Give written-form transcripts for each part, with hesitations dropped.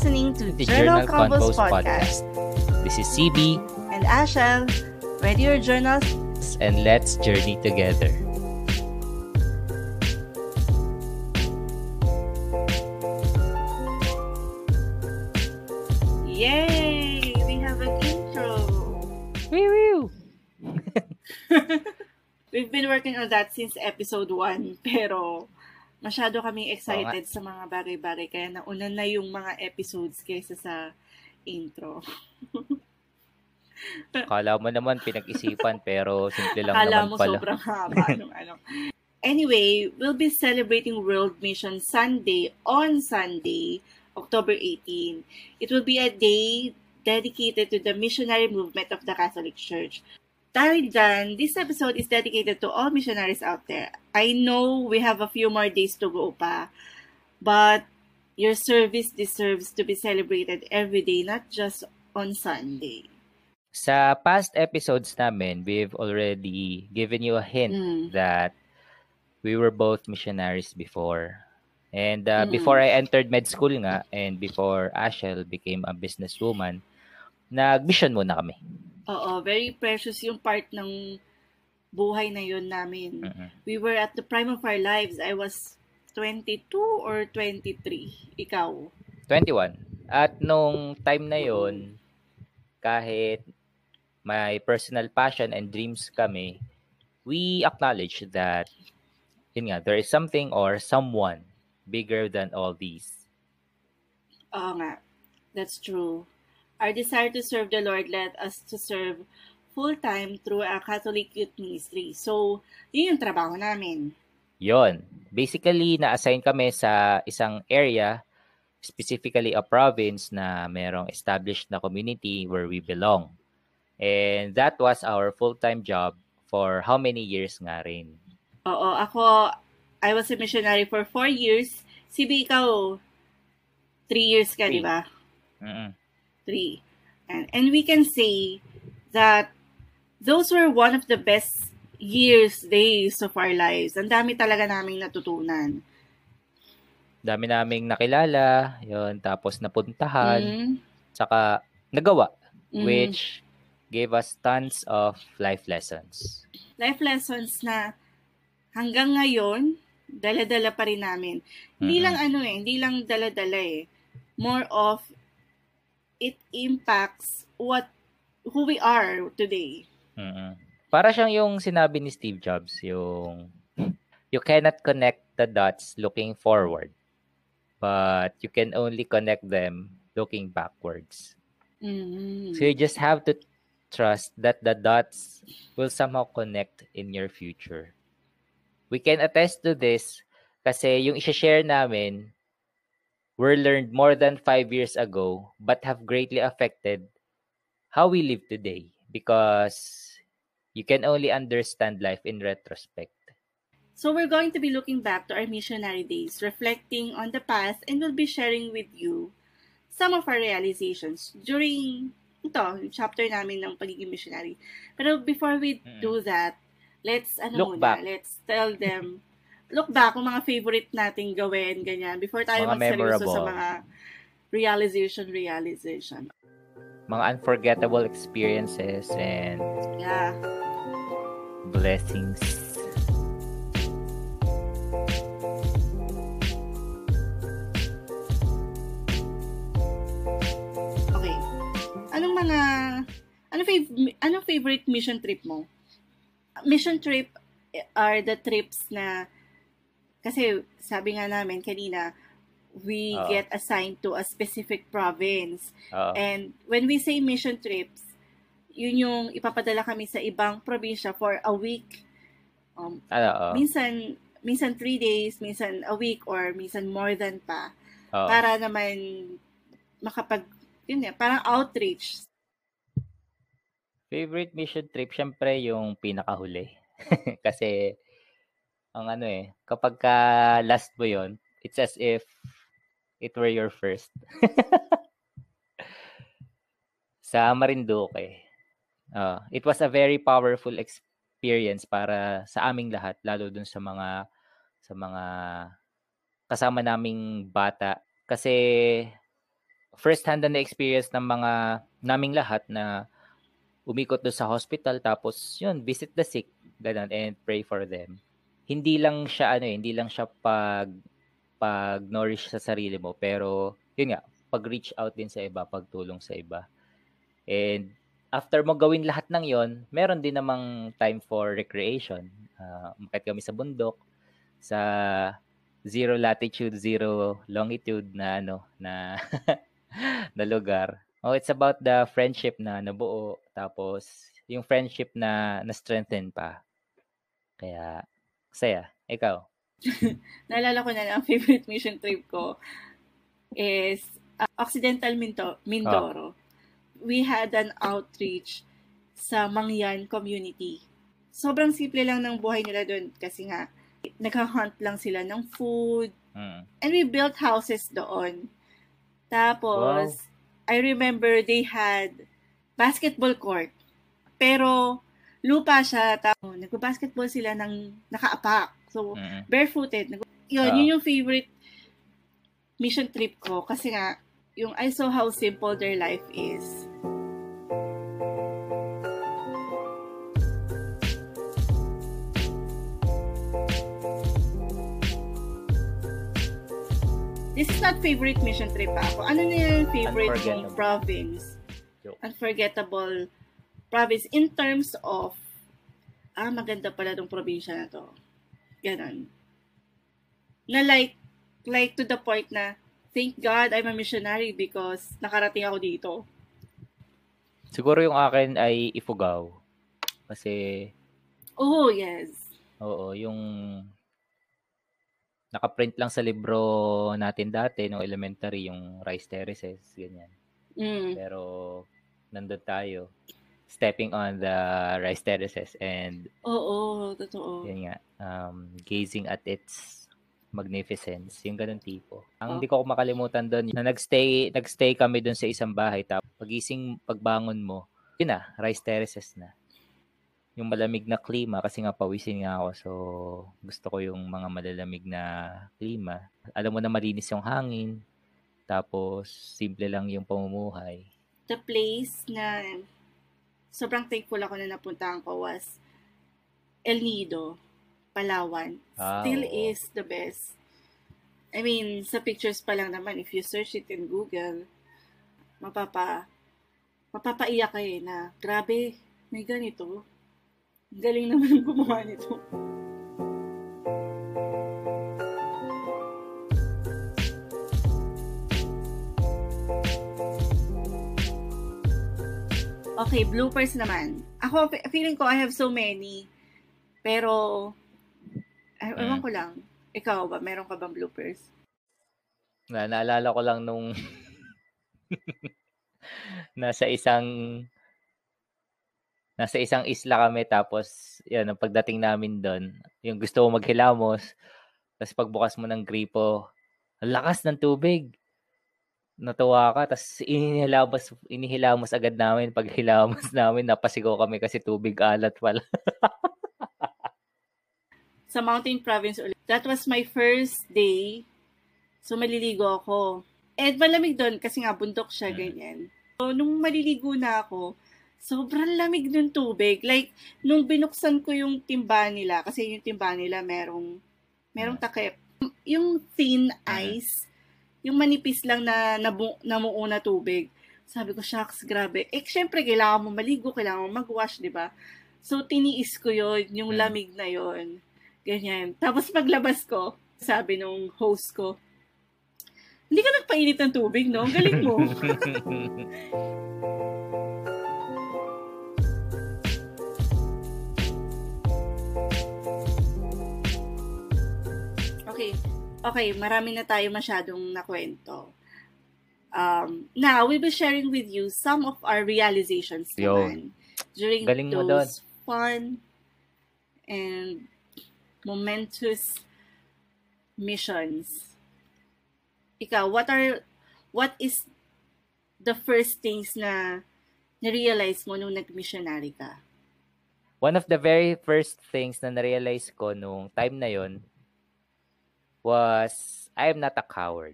listening to the Journal Combos podcast. This is CB and Ashel. Ready your journals and let's journey together. Yay! We have an intro. Woo! We've been working on that since episode 1, pero masyado kaming excited sa mga bagay-bagay kaya nauna na yung mga episodes kaysa sa intro. Kala mo naman pinag-isipan pero simple lang kala naman pala. Kala mo sobrang haba. Anyway, we'll be celebrating World Mission Sunday on Sunday, October 18. It will be a day dedicated to the missionary movement of the Catholic Church. Dahil dyan, this episode is dedicated to all missionaries out there. I know we have a few more days to go pa, but your service deserves to be celebrated every day, not just on Sunday. Sa past episodes namin, we've already given you a hint that we were both missionaries before. And before I entered med school nga, and before Ashel became a businesswoman, nag-mission muna kami. Oo, very precious yung part ng buhay na yun namin. We were at the prime of our lives. I was 22 or 23. Ikaw? 21. At nung time na yun, kahit may personal passion and dreams kami, we acknowledge that yun nga, there is something or someone bigger than all these. Oo nga. That's true. Our desire to serve the Lord led us to serve full-time through a Catholic youth ministry. So, yun yung trabaho namin. Yun. Basically, na-assign kami sa isang area, specifically a province na merong established na community where we belong. And that was our full-time job for how many years nga rin? Oo, ako, I was a missionary for 4 years. CB, ikaw, 3 years ka, di ba? Three. And we can say that those were one of the best days of our lives. Ang dami talaga naming natutunan. Dami naming nakilala, yun, tapos napuntahan, saka nagawa, which gave us tons of life lessons. Life lessons na hanggang ngayon, dala-dala pa rin namin. Hindi lang hindi lang dala-dala eh. More of it impacts who we are today. Para siyang yung sinabi ni Steve Jobs, yung you cannot connect the dots looking forward, but you can only connect them looking backwards. So you just have to trust that the dots will somehow connect in your future. We can attest to this kasi yung i-share namin were learned more than 5 years ago but have greatly affected how we live today because you can only understand life in retrospect. So we're going to be looking back to our missionary days, reflecting on the past, and we'll be sharing with you some of our realizations during ito, chapter namin ng pagiging missionary. Pero before we do that, let's tell them look back kung mga favorite nating gawin, ganyan, before tayo magseryoso sa mga realization. Mga unforgettable experiences and blessings. Okay. Anong favorite mission trip mo? Mission trip are the trips na kasi sabi nga namin kanina, we get assigned to a specific province. And when we say mission trips, yun yung ipapadala kami sa ibang probinsya for a week. Minsan 3 days, minsan a week, or minsan more than pa. Para naman parang outreach. Favorite mission trip, syempre yung pinakahuli. Kasi kapag ka last mo yun, it's as if it were your first. Sa Marinduque, it was a very powerful experience para sa aming lahat, lalo dun sa mga kasama naming bata. Kasi first hand na experience ng mga naming lahat na umikot doon sa hospital, tapos yun, visit the sick, ganun, and pray for them. Hindi lang siya pag-nourish sa sarili mo, pero yun nga, pag-reach out din sa iba, pagtulong sa iba. And after mo gawin lahat ng yon, meron din namang time for recreation. Umakit kami sa bundok, sa zero latitude, zero longitude na na lugar. Oh, it's about the friendship na nabuo, tapos yung friendship na na-strengthen pa. Kaya, saya. Ikaw? Naalala ko na lang, ang favorite mission trip ko is Occidental Mindoro. Oh. We had an outreach sa Mangyan community. Sobrang simple lang ng buhay nila doon kasi nga, nagha-hunt lang sila ng food. And we built houses doon. Tapos, wow. I remember they had basketball court. Pero lupa siya, tapos nagba-basketball sila ng nakaapak. So barefooted. Yun yung favorite mission trip ko kasi nga yung I saw how simple their life is. This is not favorite mission trip ako. Ano na yung favorite mong province? Unforgettable province in terms of, maganda pala tong probinsya na to. Ganon. Na like to the point na, thank God I'm a missionary because nakarating ako dito. Siguro yung akin ay Ifugao. Kasi, oh, yes. Oo, yung nakaprint lang sa libro natin dati, no, elementary, yung rice terraces, ganyan. Pero, nandun tayo. Stepping on the rice terraces and, oo, totoo. Yan nga, gazing at its magnificence, yung ganun tipo. Ang hindi ko makalimutan doon, na nagstay kami doon sa isang bahay, tapos pagising, pagbangon mo, yun na, rice terraces na. Yung malamig na klima, kasi nga pawisin nga ako, so gusto ko yung mga malalamig na klima. Alam mo na malinis yung hangin, tapos simple lang yung pamumuhay. The place na sobrang thankful ako na napuntahan ko was El Nido, Palawan. Still is the best. I mean, sa pictures pa lang naman, if you search it in Google, mapapaiyak kayo na, grabe, may ganito. Galing naman gumawa nito. Okay, bloopers naman. Ako, feeling ko I have so many. Pero, ewan ko lang. Ikaw ba? Meron ka bang bloopers? Naalala ko lang nung nasa isang isla kami, tapos yun, ang pagdating namin doon, yung gusto mo maghilamos, tapos pagbukas mo ng gripo, ang lakas ng tubig. Natuwa ka, tapos inihilamos agad namin. Pag hilamos namin, napasigaw kami kasi tubig alat pala. Sa Mountain Province ulit. That was my first day. So maliligo ako. And malamig doon kasi nga bundok siya, ganyan. So nung maliligo na ako, sobrang lamig ng tubig. Like, nung binuksan ko yung timba nila, kasi yung timba nila merong takip. Yung thin ice, yung manipis lang na namuo na tubig. Sabi ko, shucks, grabe. Eh, syempre, kailangan mo maligo, kailangan mo mag-wash, di ba? So, tiniis ko yon yung lamig na yon. Ganyan. Tapos, paglabas ko, sabi nung host ko, hindi ka nagpainit ng tubig, no? Ang galing mo. Okay, marami na tayo masyadong nakwento. Now, we will be sharing with you some of our realizations naman during those fun and momentous missions. Ikaw, what is the first things na na-realize mo nung nag-missionary ka? One of the very first things na na-realize ko nung time na yon was I am not a coward.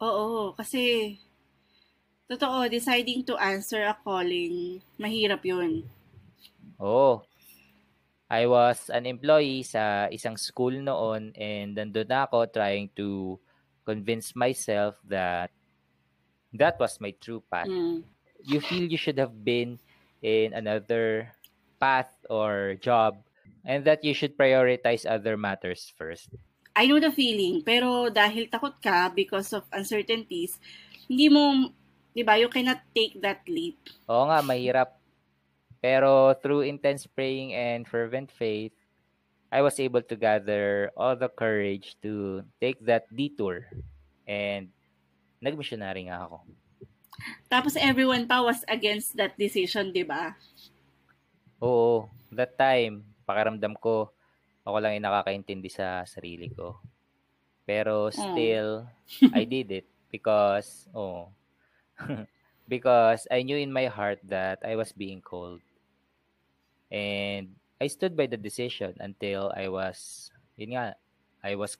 Oo, kasi Totoo, deciding to answer a calling, mahirap yun. Oo. I was an employee sa isang school noon and nandun na ako trying to convince myself that was my true path. Mm. You feel you should have been in another path or job and that you should prioritize other matters first. I know the feeling, pero dahil takot ka because of uncertainties, hindi mo, di ba, you cannot take that leap. Oo nga, mahirap. Pero through intense praying and fervent faith, I was able to gather all the courage to take that detour. And nag-missionary nga ako. Tapos everyone pa was against that decision, di ba? Oo, that time, pakiramdam ko, ako lang yung nakakaintindi sa sarili ko. Pero still, I did it because, because I knew in my heart that I was being called. And I stood by the decision until I was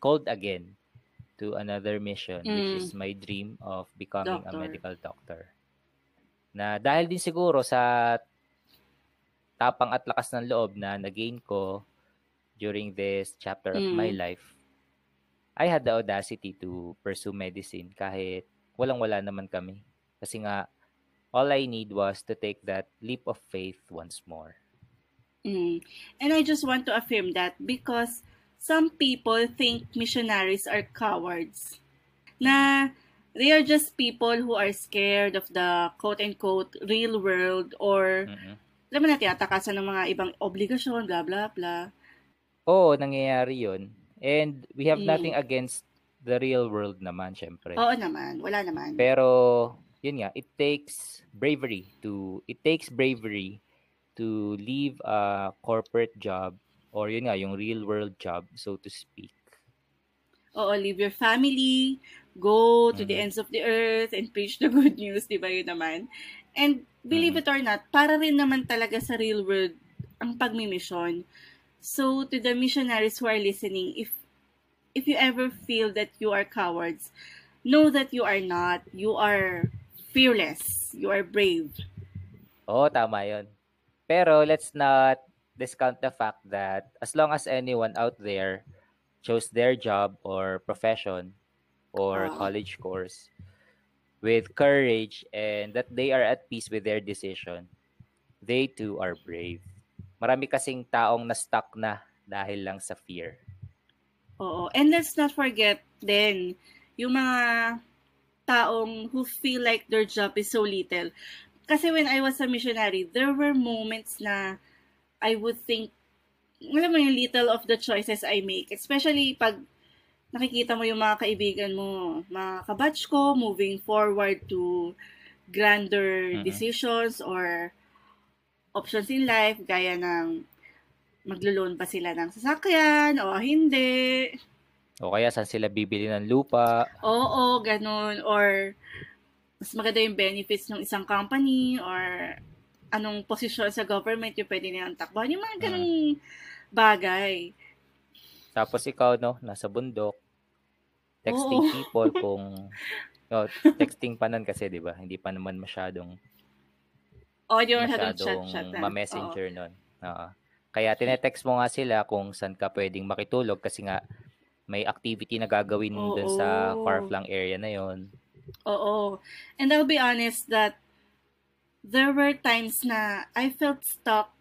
called again to another mission, which is my dream of becoming a medical doctor. Na dahil din siguro sa tapang at lakas ng loob na nagain ko during this chapter of my life, I had the audacity to pursue medicine kahit walang-wala naman kami. Kasi nga, all I need was to take that leap of faith once more. Mm. And I just want to affirm that because some people think missionaries are cowards. Na they are just people who are scared of the quote-unquote real world or alam natin, atakasan ng mga ibang obligasyon, blah, blah, blah. Oo, nangyayari yun. And we have nothing against the real world naman, syempre. Oo naman, wala naman. Pero, yun nga, it takes bravery to leave a corporate job or yun nga, yung real world job, so to speak. Oo, leave your family, go to the ends of the earth and preach the good news, di ba yun naman? And believe it or not, para rin naman talaga sa real world ang pagmimisyon. So to the missionaries who are listening, if you ever feel that you are cowards, know that you are not. You are fearless. You are brave. Oo, tama yun. Pero let's not discount the fact that as long as anyone out there chose their job or profession or college course with courage and that they are at peace with their decision, they too are brave. Marami kasing taong na-stuck na dahil lang sa fear. Oo. And let's not forget then yung mga taong who feel like their job is so little. Kasi when I was a missionary, there were moments na I would think, alam mo yung little of the choices I make. Especially pag nakikita mo yung mga kaibigan mo, mga kabatch ko, moving forward to grander decisions or options in life, gaya ng maglo-loan pa sila ng sasakyan o hindi. O kaya saan sila bibili ng lupa. Oo, ganun. Or mas maganda yung benefits ng isang company or anong posisyon sa government yung pwede nilang takbuhan. Yung mga ganung bagay. Tapos ikaw, no, nasa bundok, texting people kung, no, texting pa nun kasi, di ba? Hindi pa naman masyadong ma-messenger nun. Kaya tinetext mo nga sila kung saan ka pwedeng makitulog kasi nga may activity na gagawin doon sa far-flung area na yon. Oo. And I'll be honest that there were times na I felt stuck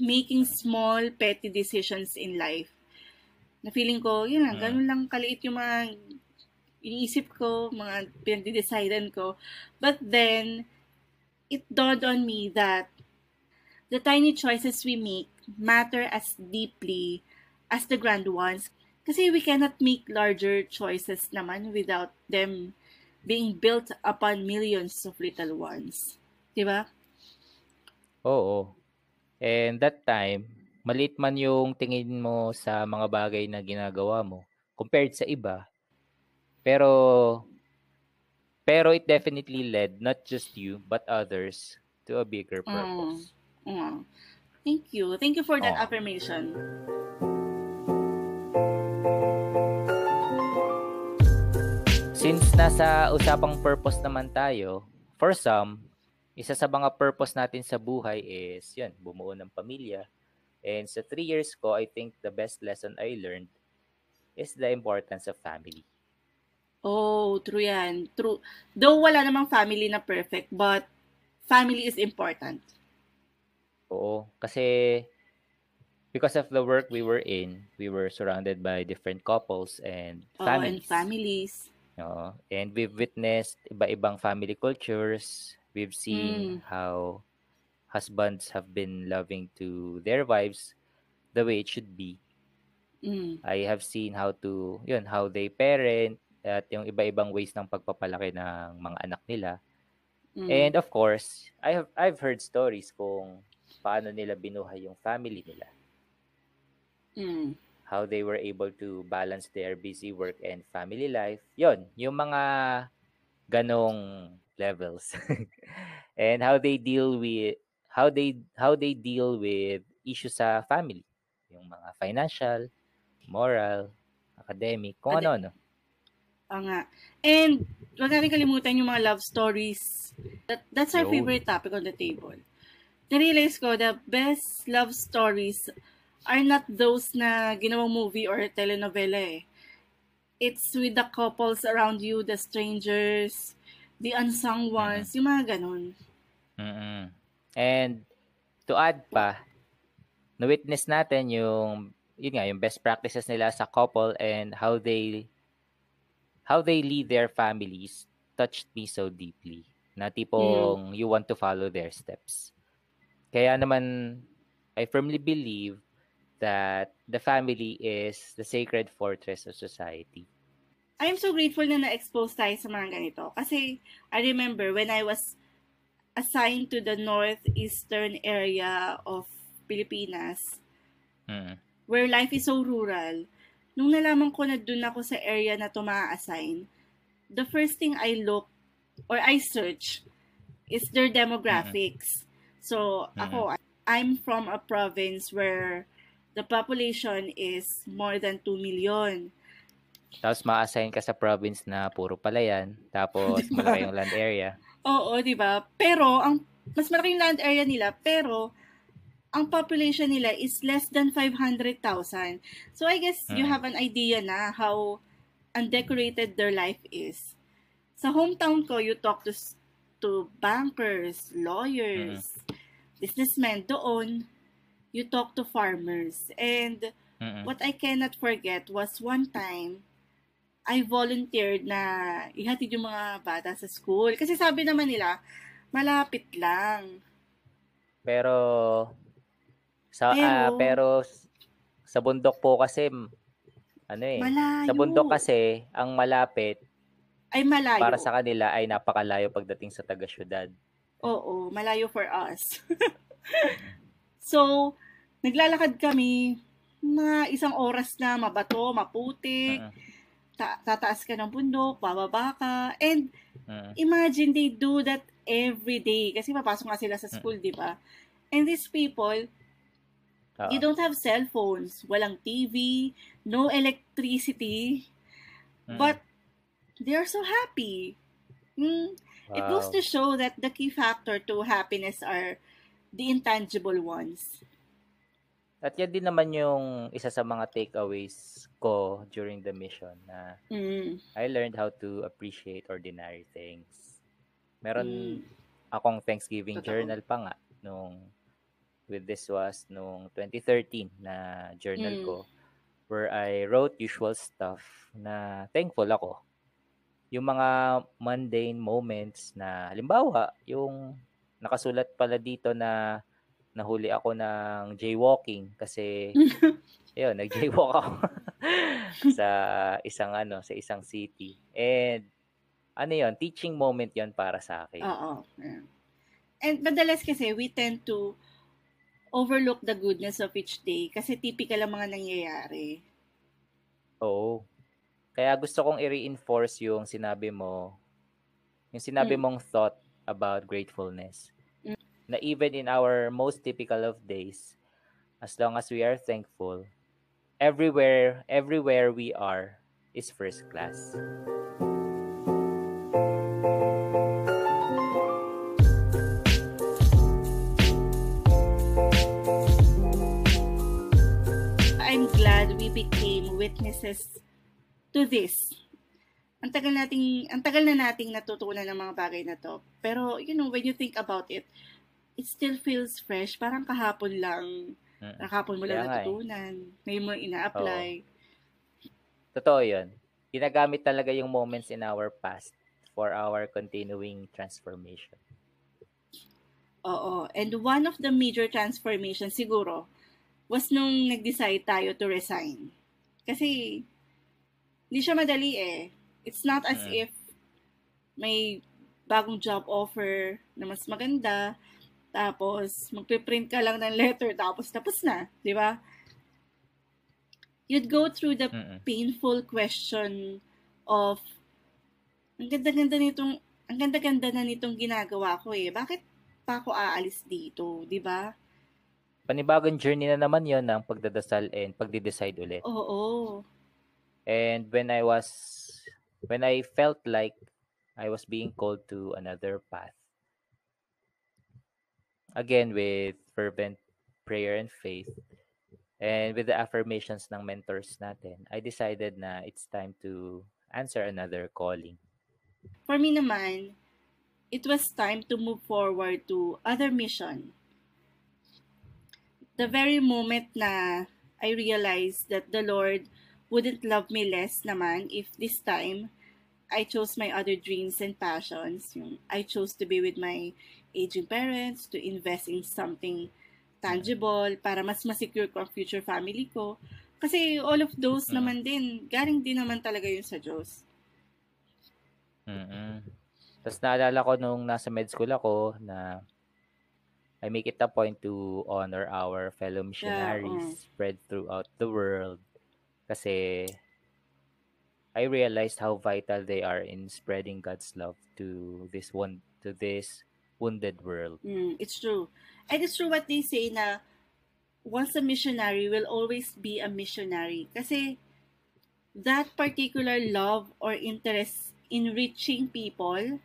making small petty decisions in life. Na feeling ko, yun lang, ganun lang kaliit yung mga iniisip ko, mga pinag-decidean ko. But then, it dawned on me that the tiny choices we make matter as deeply as the grand ones. Kasi we cannot make larger choices naman without them being built upon millions of little ones. Diba? Oo. And that time, maliit man yung tingin mo sa mga bagay na ginagawa mo compared sa iba. Pero it definitely led not just you but others to a bigger purpose. Thank you. Thank you for that affirmation. Since nasa usapang purpose naman tayo, For some, isa sa mga purpose natin sa buhay is, yun, bumuo ng pamilya. And sa 3 years ko, I think the best lesson I learned is the importance of family. Oh, true yan. True. Though wala namang family na perfect, but family is important. Oo, kasi because of the work we were in, we were surrounded by different couples and families. Oh, and families. Oo, and we've witnessed iba-ibang family cultures. We've seen how husbands have been loving to their wives the way it should be. I have seen how they parent at yung iba-ibang ways ng pagpapalaki ng mga anak nila. And of course, I've heard stories kung paano nila binuhay yung family nila. How they were able to balance their busy work and family life. Yun, yung mga ganong levels and how they deal with issues sa family, yung mga financial, moral, academic, kung ano. Oo nga. And wag natin kalimutan yung mga love stories. That's our favorite topic on the table. Na-realize ko, the best love stories are not those na ginawang movie or telenovela eh. It's with the couples around you, the strangers, the unsung ones, yung mga ganun. And to add pa, na-witness natin yung best practices nila sa couple and how they lead their families touched me so deeply na tipong you want to follow their steps. Kaya naman, I firmly believe that the family is the sacred fortress of society. I am so grateful na na-expose tayo sa mga ganito. Kasi I remember when I was assigned to the northeastern area of Pilipinas, where life is so rural, nung nalaman ko na dun ako sa area na to ma-assign, the first thing I look or I search is their demographics. So ako, I'm from a province where the population is more than 2 million. Tapos ma-assign ka sa province na puro palayan, tapos diba? Malaki yung land area. Oo, di ba? Pero ang mas malaki yung land area nila, pero ang population nila is less than 500,000. So I guess you have an idea na how undecorated their life is. Sa hometown ko, you talk to bankers, lawyers, businessmen. Doon, you talk to farmers. And what I cannot forget was one time, I volunteered na ihatid yung mga bata sa school. Kasi sabi naman nila, malapit lang. Pero sa bundok po kasi, malayo. Sa bundok kasi, ang malapit, ay malayo. Para sa kanila ay napakalayo pagdating sa taga-syudad. Oo, malayo for us. So, naglalakad kami, mga isang oras na mabato, maputik, tataas ka ng bundok, bababa ka, and imagine they do that every day kasi papasok nga sila sa school, di ba? And these people, they don't have cell phones, walang TV, no electricity, but they are so happy. Wow. It goes to show that the key factor to happiness are the intangible ones. At yan din naman yung isa sa mga takeaways ko during the mission na I learned how to appreciate ordinary things. Meron akong Thanksgiving journal pa nga nung 2013 na journal ko where I wrote usual stuff na thankful ako. Yung mga mundane moments na halimbawa yung nakasulat pala dito na nahuli ako ng jaywalking kasi ayun, nag-jaywalk ako sa isang city. And teaching moment 'yon para sa akin. Oo. Yeah. And madalas kasi we tend to overlook the goodness of each day kasi typical ang mga nangyayari. Oo. Kaya gusto kong i-reinforce yung sinabi mo, yung sinabi mong thought about gratefulness. Na even in our most typical of days, as long as we are thankful, everywhere we are is first class. we became witnesses to this. Ang tagal na nating natutunan ng mga bagay na to. Pero, you know, when you think about it, it still feels fresh. Parang kahapon lang. Kahapon mo lang natutunan. Ngayon mo ina-apply. Oh. Totoo yun. Ginagamit talaga yung moments in our past for our continuing transformation. Oo. And one of the major transformations siguro was nung nag-decide tayo to resign. Kasi, hindi siya madali eh. It's not as if may bagong job offer na mas maganda, tapos magpiprint ka lang ng letter, tapos na, di ba? You'd go through the painful question of, ang ganda-ganda na nitong ginagawa ko eh, bakit pa ako aalis dito, di ba? Panibagong journey na naman yon ng pagdadasal and pagde-decide ulit. Oo. And when I felt like I was being called to another path, again with fervent prayer and faith, and with the affirmations ng mentors natin, I decided na it's time to answer another calling. For me naman, it was time to move forward to other mission. The very moment na I realized that the Lord wouldn't love me less naman if this time I chose my other dreams and passions. I chose to be with my aging parents, to invest in something tangible para mas masecure ko ang future family ko. Kasi all of those naman din, galing din naman talaga yun sa Diyos. Tapos naalala ko nung nasa med school ako na I make it a point to honor our fellow missionaries spread throughout the world. Kasi I realized how vital they are in spreading God's love to this wounded world. It's true. And it's true what they say na once a missionary will always be a missionary. Kasi that particular love or interest in reaching people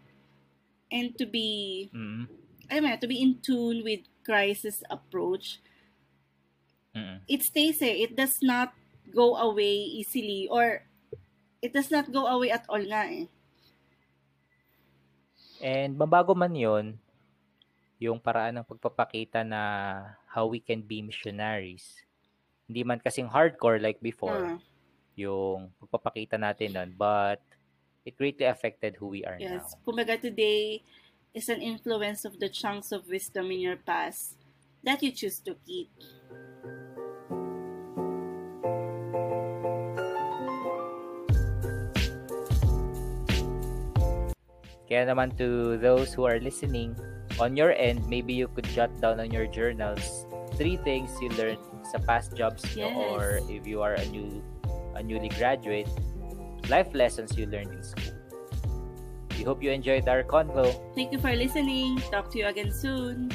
and to be, to be in tune with Christ's approach, it stays there. It does not go away easily, or it does not go away at all nga eh. And mabago man yun, yung paraan ng pagpapakita na how we can be missionaries. Hindi man kasing hardcore like before, yung pagpapakita natin nun, but it greatly affected who we are now. Yes, kumbaga today is an influence of the chunks of wisdom in your past that you choose to keep. Kaya naman to those who are listening, on your end, maybe you could jot down on your journals 3 things you learned sa past jobs nyo, or if you are a newly graduate, life lessons you learned in school. We hope you enjoyed our convo. Thank you for listening. Talk to you again soon.